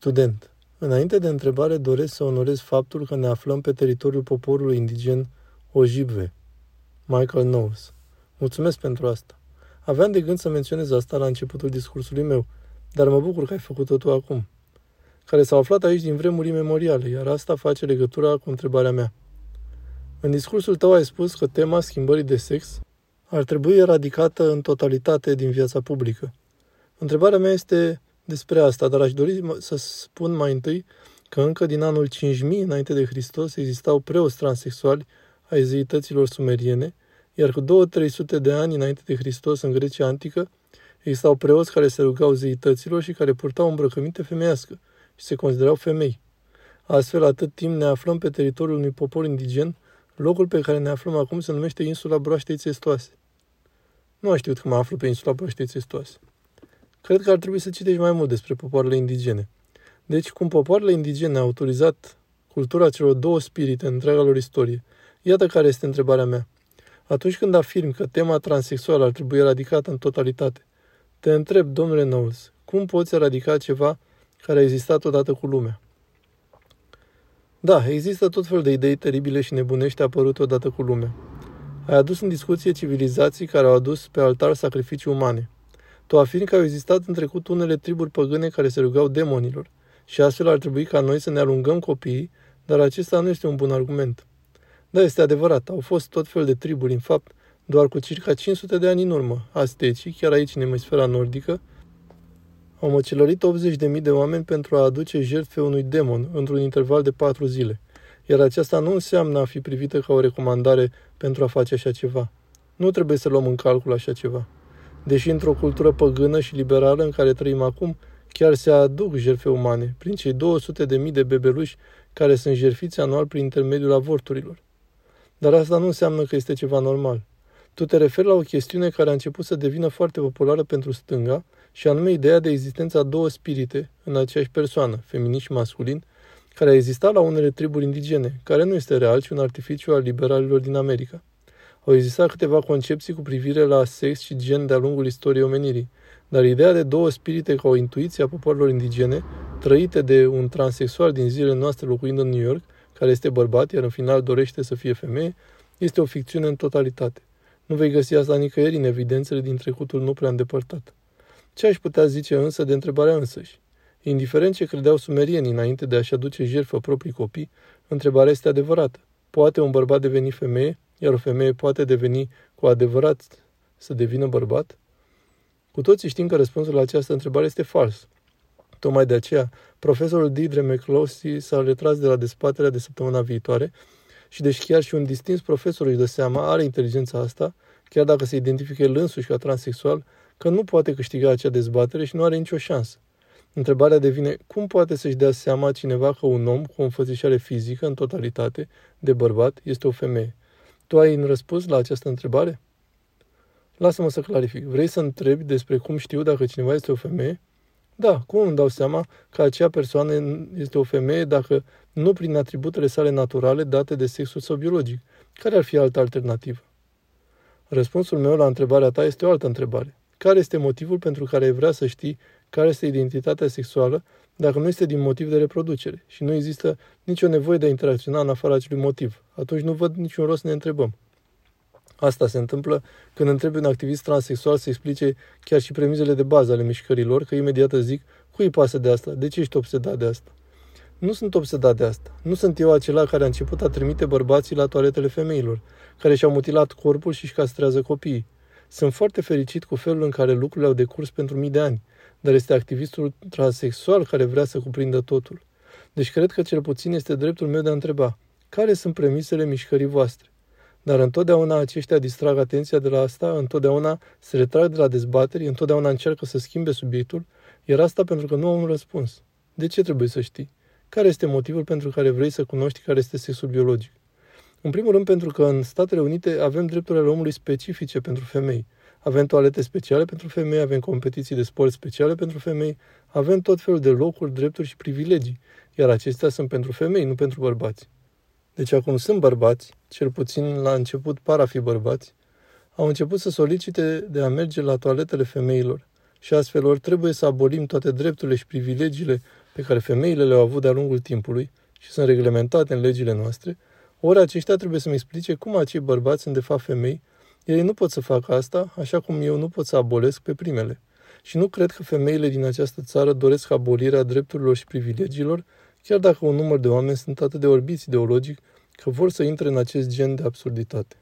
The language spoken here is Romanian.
Student. Înainte de întrebare, doresc să onorez faptul că ne aflăm pe teritoriul poporului indigen Ojibwe. Michael Knowles. Mulțumesc pentru asta. Aveam de gând să menționez asta la începutul discursului meu, dar mă bucur că ai făcut-o tu acum. Care s-au aflat aici din vremuri imemoriale, iar asta face legătura cu întrebarea mea. În discursul tău ai spus că tema schimbării de sex ar trebui eradicată în totalitate din viața publică. Întrebarea mea este despre asta, dar aș dori să spun mai întâi că încă din anul 5000 înainte de Hristos existau preoți transexuali ai zeităților sumeriene, iar cu 200-300 de ani înainte de Hristos în Grecia Antică existau preoți care se rugau zeităților și care purtau îmbrăcăminte femeiască și se considerau femei. Astfel, atât timp ne aflăm pe teritoriul unui popor indigen, locul pe care ne aflăm acum se numește Insula Broaștei Țestoase. Nu am știut că mă aflu pe Insula Broaștei Țestoase. Cred că ar trebui să citești mai mult despre popoarele indigene. Deci, cum popoarele indigene au autorizat cultura celor două spirite în întreaga lor istorie, iată care este întrebarea mea. Atunci când afirmi că tema transexuală ar trebui eradicată în totalitate, te întreb, domnule Knowles, cum poți eradica ceva care a existat odată cu lumea? Da, există tot fel de idei teribile și nebunești apărute odată cu lumea. Ai adus în discuție civilizații care au adus pe altar sacrificii umane. Tu afirmi că au existat în trecut unele triburi păgâne care se rugau demonilor și astfel ar trebui ca noi să ne alungăm copiii, dar acesta nu este un bun argument. Da, este adevărat, au fost tot fel de triburi, în fapt, doar cu circa 500 de ani în urmă. Astecii, chiar aici în emisfera nordică, au măcelărit 80.000 de oameni pentru a aduce jertfe unui demon într-un interval de 4 zile, iar aceasta nu înseamnă a fi privită ca o recomandare pentru a face așa ceva. Nu trebuie să luăm în calcul așa ceva. Deși într-o cultură păgână și liberală în care trăim acum, chiar se aduc jertfe umane prin cei 200.000 de bebeluși care sunt jertfiți anual prin intermediul avorturilor. Dar asta nu înseamnă că este ceva normal. Tu te referi la o chestiune care a început să devină foarte populară pentru stânga, și anume ideea de existența a două spirite în aceeași persoană, feminin și masculin, care a existat la unele triburi indigene, care nu este real, ci un artificiu al liberalilor din America. Au existat câteva concepții cu privire la sex și gen de-a lungul istoriei omenirii, dar ideea de două spirite ca o intuiție a popoarelor indigene, trăite de un transexual din zilele noastre locuind în New York, care este bărbat, iar în final dorește să fie femeie, este o ficțiune în totalitate. Nu vei găsi asta nicăieri în evidențele din trecutul nu prea îndepărtat. Ce aș putea zice însă de întrebarea însăși? Indiferent ce credeau sumerienii înainte de a-și aduce jertfă proprii copii, întrebarea este adevărată. Poate un bărbat deveni femeie, iar o femeie poate deveni cu adevărat să devină bărbat? Cu toții știm că răspunsul la această întrebare este fals. Tocmai de aceea, profesorul Deirdre McCloskey s-a retras de la dezbaterea de săptămâna viitoare și deși chiar și un distins profesor își dă seama, are inteligența asta, chiar dacă se identifică el însuși ca transexual, că nu poate câștiga acea dezbatere și nu are nicio șansă. Întrebarea devine, cum poate să-și dea seama cineva că un om cu o înfățișare fizică, în totalitate, de bărbat, este o femeie? Tu ai un răspuns la această întrebare? Lasă-mă să clarific. Vrei să întrebi despre cum știu dacă cineva este o femeie? Da, cum îmi dau seama că acea persoană este o femeie dacă nu prin atributele sale naturale date de sexul său biologic? Care ar fi altă alternativă? Răspunsul meu la întrebarea ta este o altă întrebare. Care este motivul pentru care ai vrea să știi care este identitatea sexuală dacă nu este din motiv de reproducere și nu există nicio nevoie de a interacționa în afara acelui motiv? Atunci nu văd niciun rost să ne întrebăm. Asta se întâmplă când întrebi un activist transexual să explice chiar și premisele de bază ale mișcărilor, că imediat îți zic, cui pasă de asta? De ce ești obsedat de asta? Nu sunt obsedat de asta. Nu sunt eu acela care a început a trimite bărbații la toaletele femeilor, care și-au mutilat corpul și își castrează copiii. Sunt foarte fericit cu felul în care lucrurile au decurs pentru mii de ani, dar este activistul transexual care vrea să cuprindă totul. Deci cred că cel puțin este dreptul meu de a întreba, care sunt premisele mișcării voastre? Dar întotdeauna aceștia distrag atenția de la asta, întotdeauna se retrag de la dezbateri, întotdeauna încearcă să schimbe subiectul, iar asta pentru că nu au un răspuns. De ce trebuie să știi? Care este motivul pentru care vrei să cunoști care este sexul biologic? În primul rând pentru că în Statele Unite avem drepturile omului specifice pentru femei. Avem toalete speciale pentru femei, avem competiții de sport speciale pentru femei, avem tot felul de locuri, drepturi și privilegii, iar acestea sunt pentru femei, nu pentru bărbați. Deci acum sunt bărbați, cel puțin la început par a fi bărbați, au început să solicite de a merge la toaletele femeilor și astfel ori trebuie să abolim toate drepturile și privilegiile pe care femeile le-au avut de-a lungul timpului și sunt reglementate în legile noastre, ori aceștia trebuie să-mi explice cum acei bărbați sunt de fapt femei, iar ei nu pot să facă asta, așa cum eu nu pot să abolesc pe primele. Și nu cred că femeile din această țară doresc abolirea drepturilor și privilegiilor, chiar dacă un număr de oameni sunt atât de orbiți ideologic că vor să intre în acest gen de absurditate.